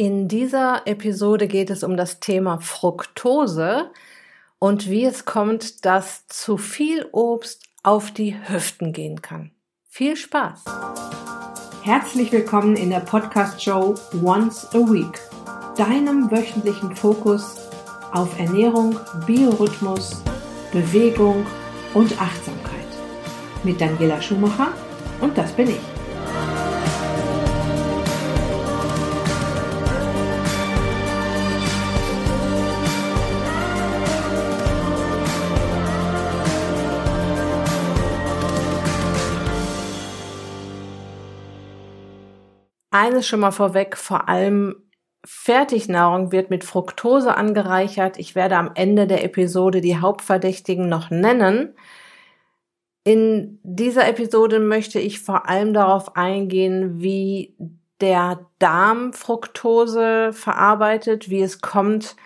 In dieser Episode geht es um das Thema Fruktose und wie es kommt, dass zu viel Obst auf die Hüften gehen kann. Viel Spaß! Herzlich willkommen in der Podcast-Show Once a Week, deinem wöchentlichen Fokus auf Ernährung, Biorhythmus, Bewegung und Achtsamkeit. Mit Daniela Schumacher und das bin ich. Eines schon mal vorweg, vor allem Fertignahrung wird mit Fruktose angereichert. Ich werde am Ende der Episode die Hauptverdächtigen noch nennen. In dieser Episode möchte ich vor allem darauf eingehen, wie der Darm Fruktose verarbeitet, wie es kommt,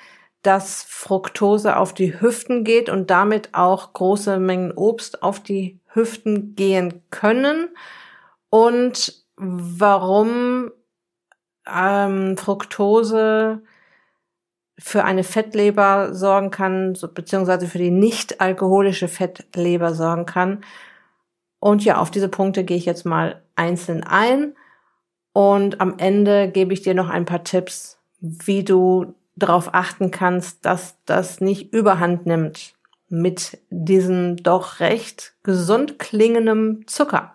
dass Fruktose auf die Hüften geht und damit auch große Mengen Obst auf die Hüften gehen können und warum Fruktose für eine Fettleber sorgen kann, beziehungsweise für die nicht-alkoholische Fettleber sorgen kann. Und ja, auf diese Punkte gehe ich jetzt mal einzeln ein. Und am Ende gebe ich dir noch ein paar Tipps, wie du darauf achten kannst, dass das nicht überhand nimmt mit diesem doch recht gesund klingenden Zucker.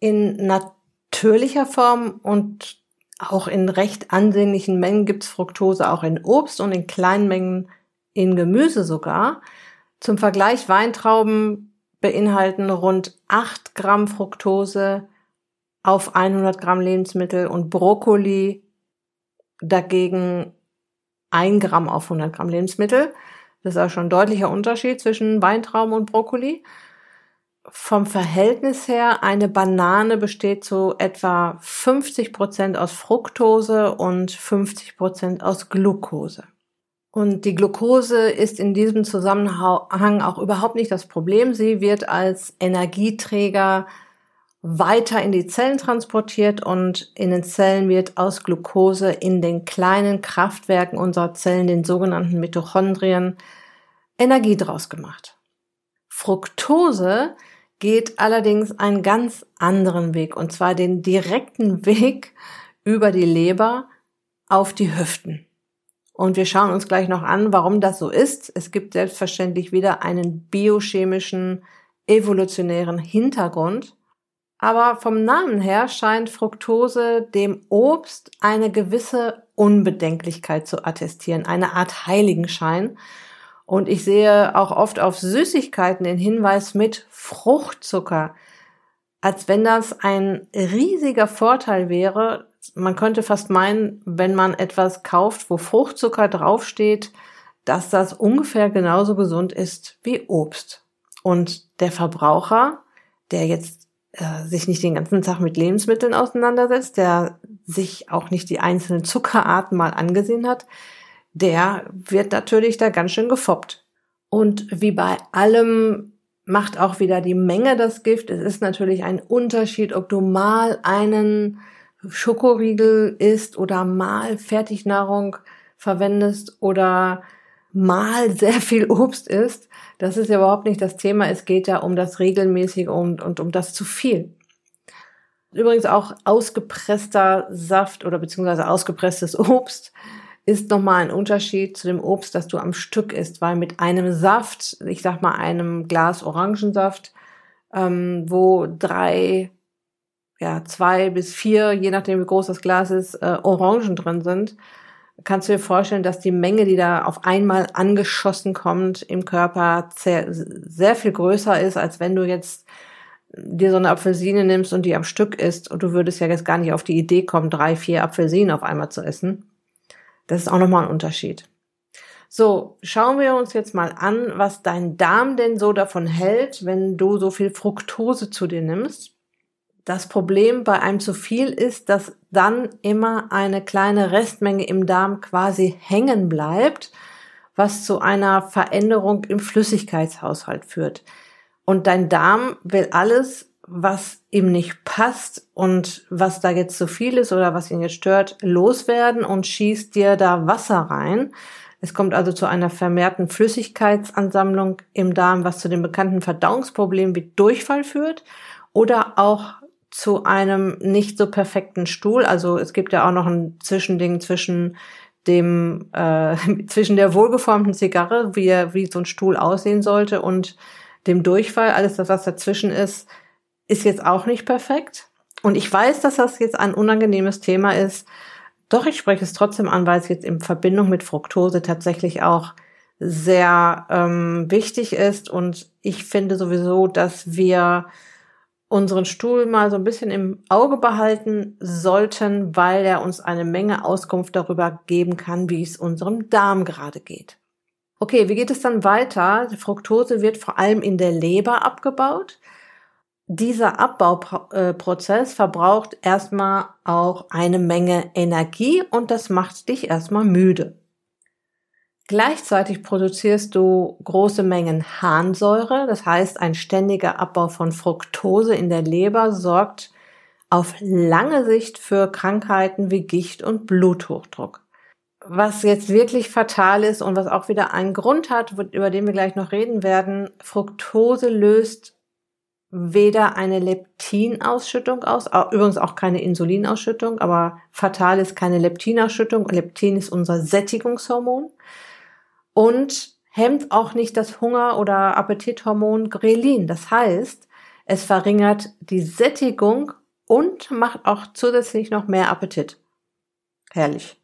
In natürlicher Form und auch in recht ansehnlichen Mengen gibt es Fruktose auch in Obst und in kleinen Mengen in Gemüse sogar. Zum Vergleich, Weintrauben beinhalten rund 8 Gramm Fruktose auf 100 Gramm Lebensmittel und Brokkoli dagegen 1 Gramm auf 100 Gramm Lebensmittel. Das ist auch schon ein deutlicher Unterschied zwischen Weintrauben und Brokkoli. Vom Verhältnis her, eine Banane besteht zu etwa 50% aus Fruktose und 50% aus Glucose. Und die Glucose ist in diesem Zusammenhang auch überhaupt nicht das Problem. Sie wird als Energieträger weiter in die Zellen transportiert und in den Zellen wird aus Glucose in den kleinen Kraftwerken unserer Zellen, den sogenannten Mitochondrien, Energie draus gemacht. Fruktose geht allerdings einen ganz anderen Weg, und zwar den direkten Weg über die Leber auf die Hüften. Und wir schauen uns gleich noch an, warum das so ist. Es gibt selbstverständlich wieder einen biochemischen, evolutionären Hintergrund. Aber vom Namen her scheint Fruktose dem Obst eine gewisse Unbedenklichkeit zu attestieren, eine Art Heiligenschein. Und ich sehe auch oft auf Süßigkeiten den Hinweis mit Fruchtzucker, als wenn das ein riesiger Vorteil wäre. Man könnte fast meinen, wenn man etwas kauft, wo Fruchtzucker draufsteht, dass das ungefähr genauso gesund ist wie Obst. Und der Verbraucher, der jetzt sich nicht den ganzen Tag mit Lebensmitteln auseinandersetzt, der sich auch nicht die einzelnen Zuckerarten mal angesehen hat, der wird natürlich da ganz schön gefoppt. Und wie bei allem macht auch wieder die Menge das Gift. Es ist natürlich ein Unterschied, ob du mal einen Schokoriegel isst oder mal Fertignahrung verwendest oder mal sehr viel Obst isst. Das ist ja überhaupt nicht das Thema. Es geht ja um das Regelmäßige und um das zu viel. Übrigens auch ausgepresster Saft oder beziehungsweise ausgepresstes Obst ist nochmal ein Unterschied zu dem Obst, das du am Stück isst, weil mit einem Saft, ich sag mal einem Glas Orangensaft, wo 2 bis 4, je nachdem wie groß das Glas ist, Orangen drin sind, kannst du dir vorstellen, dass die Menge, die da auf einmal angeschossen kommt im Körper, sehr, sehr viel größer ist, als wenn du jetzt dir so eine Apfelsine nimmst und die am Stück isst. Und du würdest ja jetzt gar nicht auf die Idee kommen, 3, 4 Apfelsinen auf einmal zu essen. Das ist auch nochmal ein Unterschied. So, schauen wir uns jetzt mal an, was dein Darm denn so davon hält, wenn du so viel Fruktose zu dir nimmst. Das Problem bei einem zu viel ist, dass dann immer eine kleine Restmenge im Darm quasi hängen bleibt, was zu einer Veränderung im Flüssigkeitshaushalt führt. Und dein Darm will alles, was ihm nicht passt und was da jetzt zu viel ist oder was ihn jetzt stört, loswerden und schießt dir da Wasser rein. Es kommt also zu einer vermehrten Flüssigkeitsansammlung im Darm, was zu den bekannten Verdauungsproblemen wie Durchfall führt oder auch zu einem nicht so perfekten Stuhl. Also es gibt ja auch noch ein Zwischending zwischen der wohlgeformten Zigarre, wie so ein Stuhl aussehen sollte, und dem Durchfall. Alles das, was dazwischen ist, ist jetzt auch nicht perfekt. Und ich weiß, dass das jetzt ein unangenehmes Thema ist. Doch ich spreche es trotzdem an, weil es jetzt in Verbindung mit Fruktose tatsächlich auch sehr wichtig ist. Und ich finde sowieso, dass wir unseren Stuhl mal so ein bisschen im Auge behalten sollten, weil er uns eine Menge Auskunft darüber geben kann, wie es unserem Darm gerade geht. Okay, wie geht es dann weiter? Die Fruktose wird vor allem in der Leber abgebaut. Dieser Abbauprozess verbraucht erstmal auch eine Menge Energie und das macht dich erstmal müde. Gleichzeitig produzierst du große Mengen Harnsäure, das heißt, ein ständiger Abbau von Fruktose in der Leber sorgt auf lange Sicht für Krankheiten wie Gicht und Bluthochdruck. Was jetzt wirklich fatal ist und was auch wieder einen Grund hat, über den wir gleich noch reden werden: Fruktose löst weder eine Leptinausschüttung aus, übrigens auch keine Insulinausschüttung, aber fatal ist keine Leptinausschüttung. Leptin ist unser Sättigungshormon und hemmt auch nicht das Hunger- oder Appetithormon Ghrelin. Das heißt, es verringert die Sättigung und macht auch zusätzlich noch mehr Appetit. Herrlich.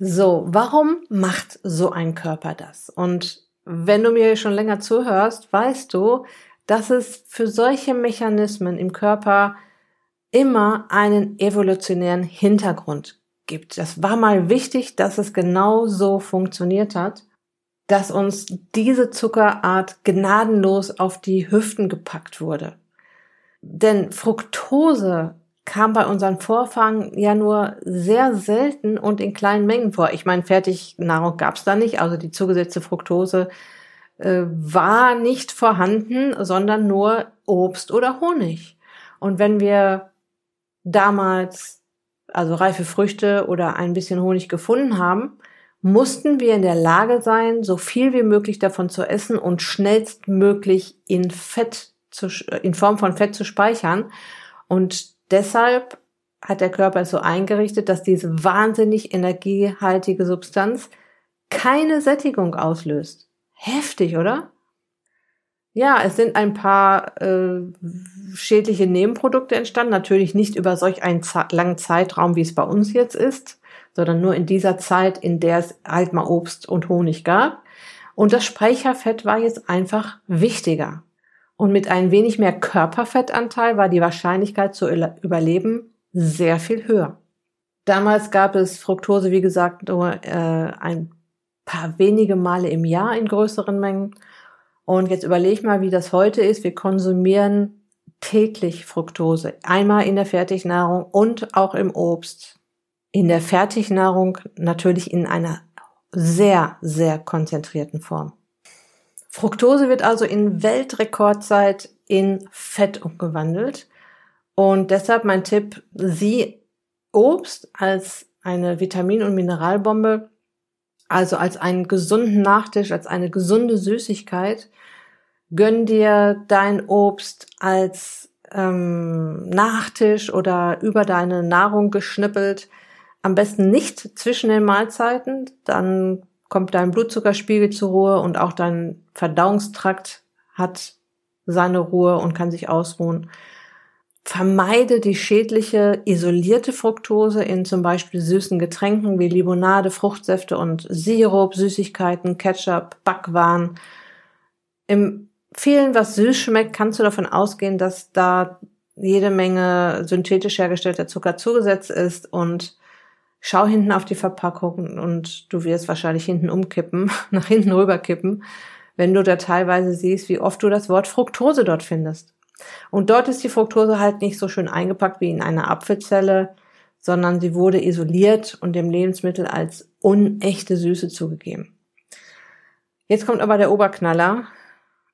So, warum macht so ein Körper das? Und wenn du mir schon länger zuhörst, weißt du, dass es für solche Mechanismen im Körper immer einen evolutionären Hintergrund gibt. Das war mal wichtig, dass es genau so funktioniert hat, dass uns diese Zuckerart gnadenlos auf die Hüften gepackt wurde. Denn Fruktose kam bei unseren Vorfahren ja nur sehr selten und in kleinen Mengen vor. Ich meine, Fertignahrung gab es da nicht, also die zugesetzte Fruktose war nicht vorhanden, sondern nur Obst oder Honig. Und wenn wir damals also reife Früchte oder ein bisschen Honig gefunden haben, mussten wir in der Lage sein, so viel wie möglich davon zu essen und schnellstmöglich in Form von Fett zu speichern. Und deshalb hat der Körper es so eingerichtet, dass diese wahnsinnig energiehaltige Substanz keine Sättigung auslöst. Heftig, oder? Ja, es sind ein paar schädliche Nebenprodukte entstanden, natürlich nicht über solch einen langen Zeitraum, wie es bei uns jetzt ist, sondern nur in dieser Zeit, in der es halt mal Obst und Honig gab. Und das Speicherfett war jetzt einfach wichtiger. Und mit ein wenig mehr Körperfettanteil war die Wahrscheinlichkeit zu überleben sehr viel höher. Damals gab es Fruktose, wie gesagt, nur ein paar wenige Male im Jahr in größeren Mengen. Und jetzt überlege ich mal, wie das heute ist. Wir konsumieren täglich Fruktose, einmal in der Fertignahrung und auch im Obst. In der Fertignahrung natürlich in einer sehr, sehr konzentrierten Form. Fruktose wird also in Weltrekordzeit in Fett umgewandelt. Und deshalb mein Tipp: sieh Obst als eine Vitamin- und Mineralbombe, also als einen gesunden Nachtisch, als eine gesunde Süßigkeit. Gönn dir dein Obst als Nachtisch oder über deine Nahrung geschnippelt. Am besten nicht zwischen den Mahlzeiten, dann kommt dein Blutzuckerspiegel zur Ruhe und auch dein Verdauungstrakt hat seine Ruhe und kann sich ausruhen. Vermeide die schädliche, isolierte Fruktose in zum Beispiel süßen Getränken wie Limonade, Fruchtsäfte und Sirup, Süßigkeiten, Ketchup, Backwaren. Im vielen, was süß schmeckt, kannst du davon ausgehen, dass da jede Menge synthetisch hergestellter Zucker zugesetzt ist, und schau hinten auf die Verpackung und du wirst wahrscheinlich nach hinten rüberkippen, wenn du da teilweise siehst, wie oft du das Wort Fruktose dort findest. Und dort ist die Fruktose halt nicht so schön eingepackt wie in einer Apfelzelle, sondern sie wurde isoliert und dem Lebensmittel als unechte Süße zugegeben. Jetzt kommt aber der Oberknaller.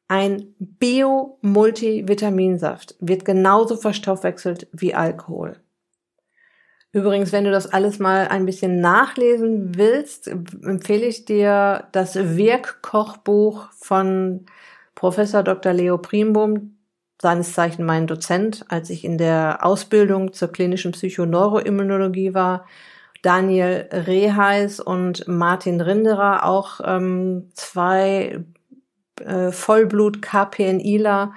Ein Bio-Multivitaminsaft wird genauso verstoffwechselt wie Alkohol. Übrigens, wenn du das alles mal ein bisschen nachlesen willst, empfehle ich dir das Wirkkochbuch von Professor Dr. Leo Primbum, seines Zeichen mein Dozent, als ich in der Ausbildung zur klinischen Psychoneuroimmunologie war. Daniel Reheis und Martin Rinderer, auch zwei Vollblut-KPNIler,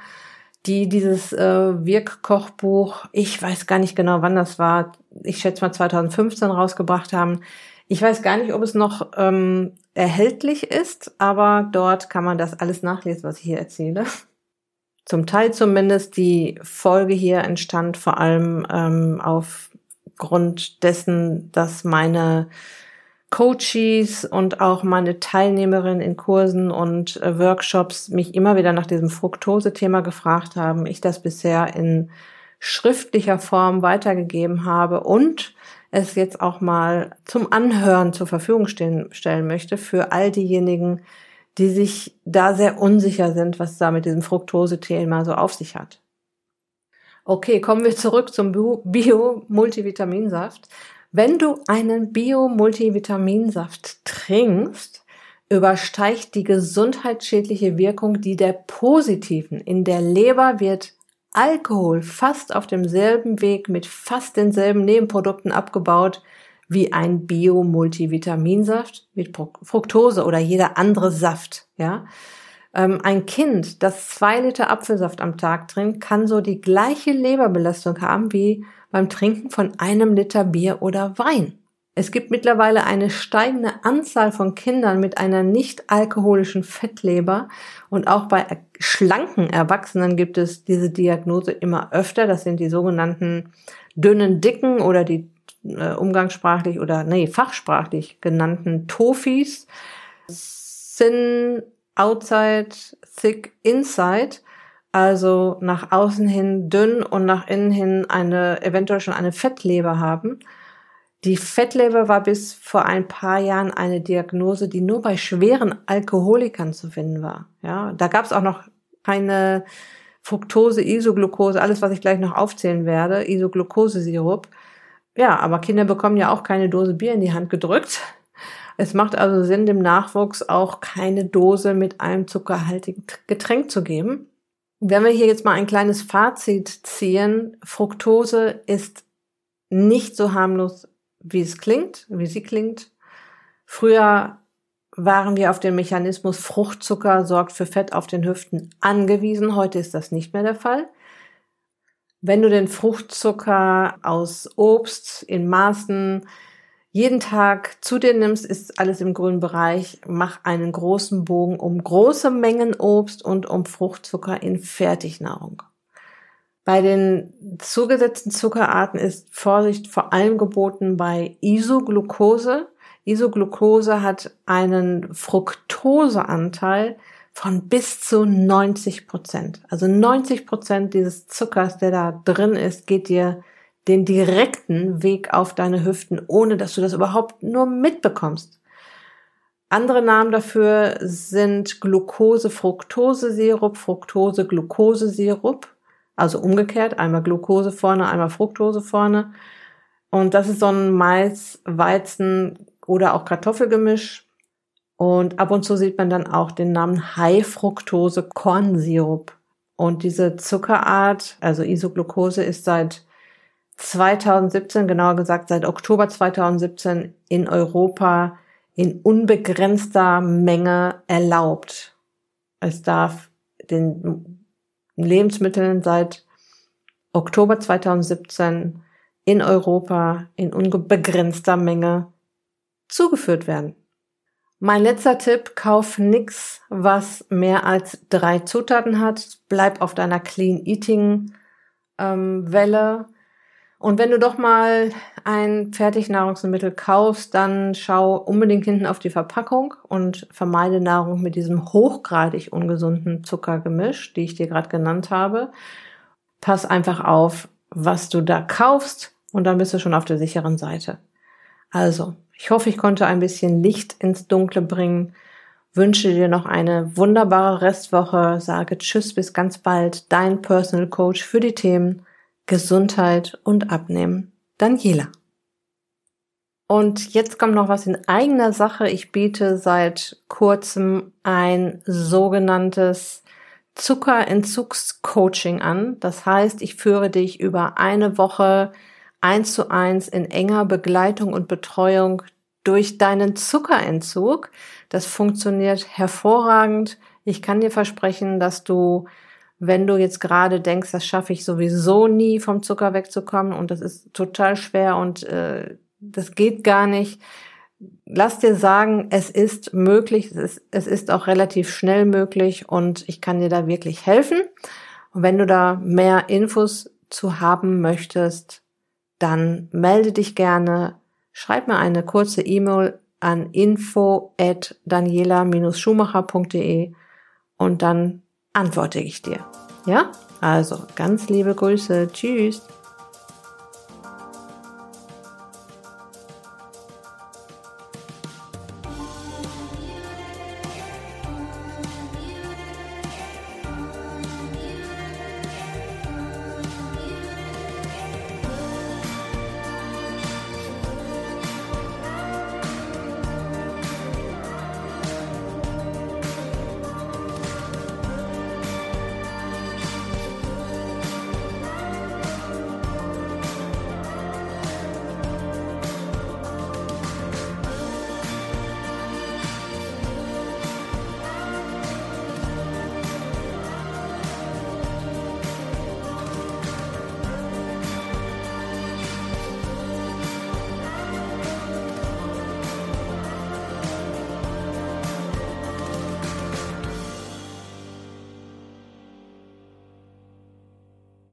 die dieses Wirkkochbuch, ich weiß gar nicht genau, wann das war, ich schätze mal 2015 rausgebracht haben. Ich weiß gar nicht, ob es noch erhältlich ist, aber dort kann man das alles nachlesen, was ich hier erzähle. Zum Teil zumindest. Die Folge hier entstand vor allem aufgrund dessen, dass meine Coaches und auch meine Teilnehmerinnen in Kursen und Workshops mich immer wieder nach diesem Fruktose-Thema gefragt haben, ich das bisher in schriftlicher Form weitergegeben habe und es jetzt auch mal zum Anhören zur Verfügung stellen möchte für all diejenigen, die sich da sehr unsicher sind, was da mit diesem Fruktose-Thema so auf sich hat. Okay, kommen wir zurück zum Bio-Multivitaminsaft. Wenn du einen Bio-Multivitaminsaft trinkst, übersteigt die gesundheitsschädliche Wirkung die der positiven. In der Leber wird Alkohol fast auf demselben Weg mit fast denselben Nebenprodukten abgebaut wie ein Bio-Multivitaminsaft mit Fruktose oder jeder andere Saft. Ja? Ein Kind, das 2 Liter Apfelsaft am Tag trinkt, kann so die gleiche Leberbelastung haben wie beim Trinken von 1 Liter Bier oder Wein. Es gibt mittlerweile eine steigende Anzahl von Kindern mit einer nicht-alkoholischen Fettleber und auch bei schlanken Erwachsenen gibt es diese Diagnose immer öfter. Das sind die sogenannten dünnen Dicken oder die umgangssprachlich oder fachsprachlich genannten Tofis. Thin outside, thick inside. Also nach außen hin dünn und nach innen hin eventuell schon eine Fettleber haben. Die Fettleber war bis vor ein paar Jahren eine Diagnose, die nur bei schweren Alkoholikern zu finden war. Ja, da gab es auch noch keine Fruktose, Isoglucose, alles, was ich gleich noch aufzählen werde, Isoglucose-Sirup. Ja, aber Kinder bekommen ja auch keine Dose Bier in die Hand gedrückt. Es macht also Sinn, dem Nachwuchs auch keine Dose mit einem zuckerhaltigen Getränk zu geben. Wenn wir hier jetzt mal ein kleines Fazit ziehen, Fruktose ist nicht so harmlos, wie sie klingt. Früher waren wir auf den Mechanismus, Fruchtzucker sorgt für Fett auf den Hüften, angewiesen. Heute ist das nicht mehr der Fall. Wenn du den Fruchtzucker aus Obst in Maßen jeden Tag zu dir nimmst, ist alles im grünen Bereich. Mach einen großen Bogen um große Mengen Obst und um Fruchtzucker in Fertignahrung. Bei den zugesetzten Zuckerarten ist Vorsicht vor allem geboten bei Isoglucose. Isoglucose hat einen Fruktoseanteil von bis zu 90%. Also 90% dieses Zuckers, der da drin ist, geht dir den direkten Weg auf deine Hüften, ohne dass du das überhaupt nur mitbekommst. Andere Namen dafür sind Glucose-Fruktose-Sirup, Fruktose-Glucose-Sirup, also umgekehrt, einmal Glucose vorne, einmal Fruktose vorne. Und das ist so ein Mais-, Weizen- oder auch Kartoffelgemisch. Und ab und zu sieht man dann auch den Namen High-Fructose-Kornsirup. Und diese Zuckerart, also Isoglucose, ist seit 2017, genauer gesagt seit Oktober 2017 in Europa in unbegrenzter Menge erlaubt. Es darf den Lebensmitteln seit Oktober 2017 in Europa in unbegrenzter Menge zugeführt werden. Mein letzter Tipp, kauf nichts, was mehr als 3 Zutaten hat. Bleib auf deiner Clean-Eating-Welle. Und wenn du doch mal ein Fertignahrungsmittel kaufst, dann schau unbedingt hinten auf die Verpackung und vermeide Nahrung mit diesem hochgradig ungesunden Zuckergemisch, die ich dir gerade genannt habe. Pass einfach auf, was du da kaufst und dann bist du schon auf der sicheren Seite. Also, ich hoffe, ich konnte ein bisschen Licht ins Dunkle bringen, wünsche dir noch eine wunderbare Restwoche, sage Tschüss, bis ganz bald, dein Personal Coach für die Themen Gesundheit und Abnehmen, Daniela. Und jetzt kommt noch was in eigener Sache. Ich biete seit kurzem ein sogenanntes Zuckerentzugscoaching an. Das heißt, ich führe dich über eine Woche 1:1 in enger Begleitung und Betreuung durch deinen Zuckerentzug. Das funktioniert hervorragend. Ich kann dir versprechen, dass du, wenn du jetzt gerade denkst, das schaffe ich sowieso nie, vom Zucker wegzukommen und das ist total schwer und das geht gar nicht. Lass dir sagen, es ist möglich, es ist auch relativ schnell möglich und ich kann dir da wirklich helfen. Und wenn du da mehr Infos zu haben möchtest, dann melde dich gerne, schreib mir eine kurze E-Mail an info@daniela-schumacher.de und dann antworte ich dir. Ja? Also, ganz liebe Grüße. Tschüss.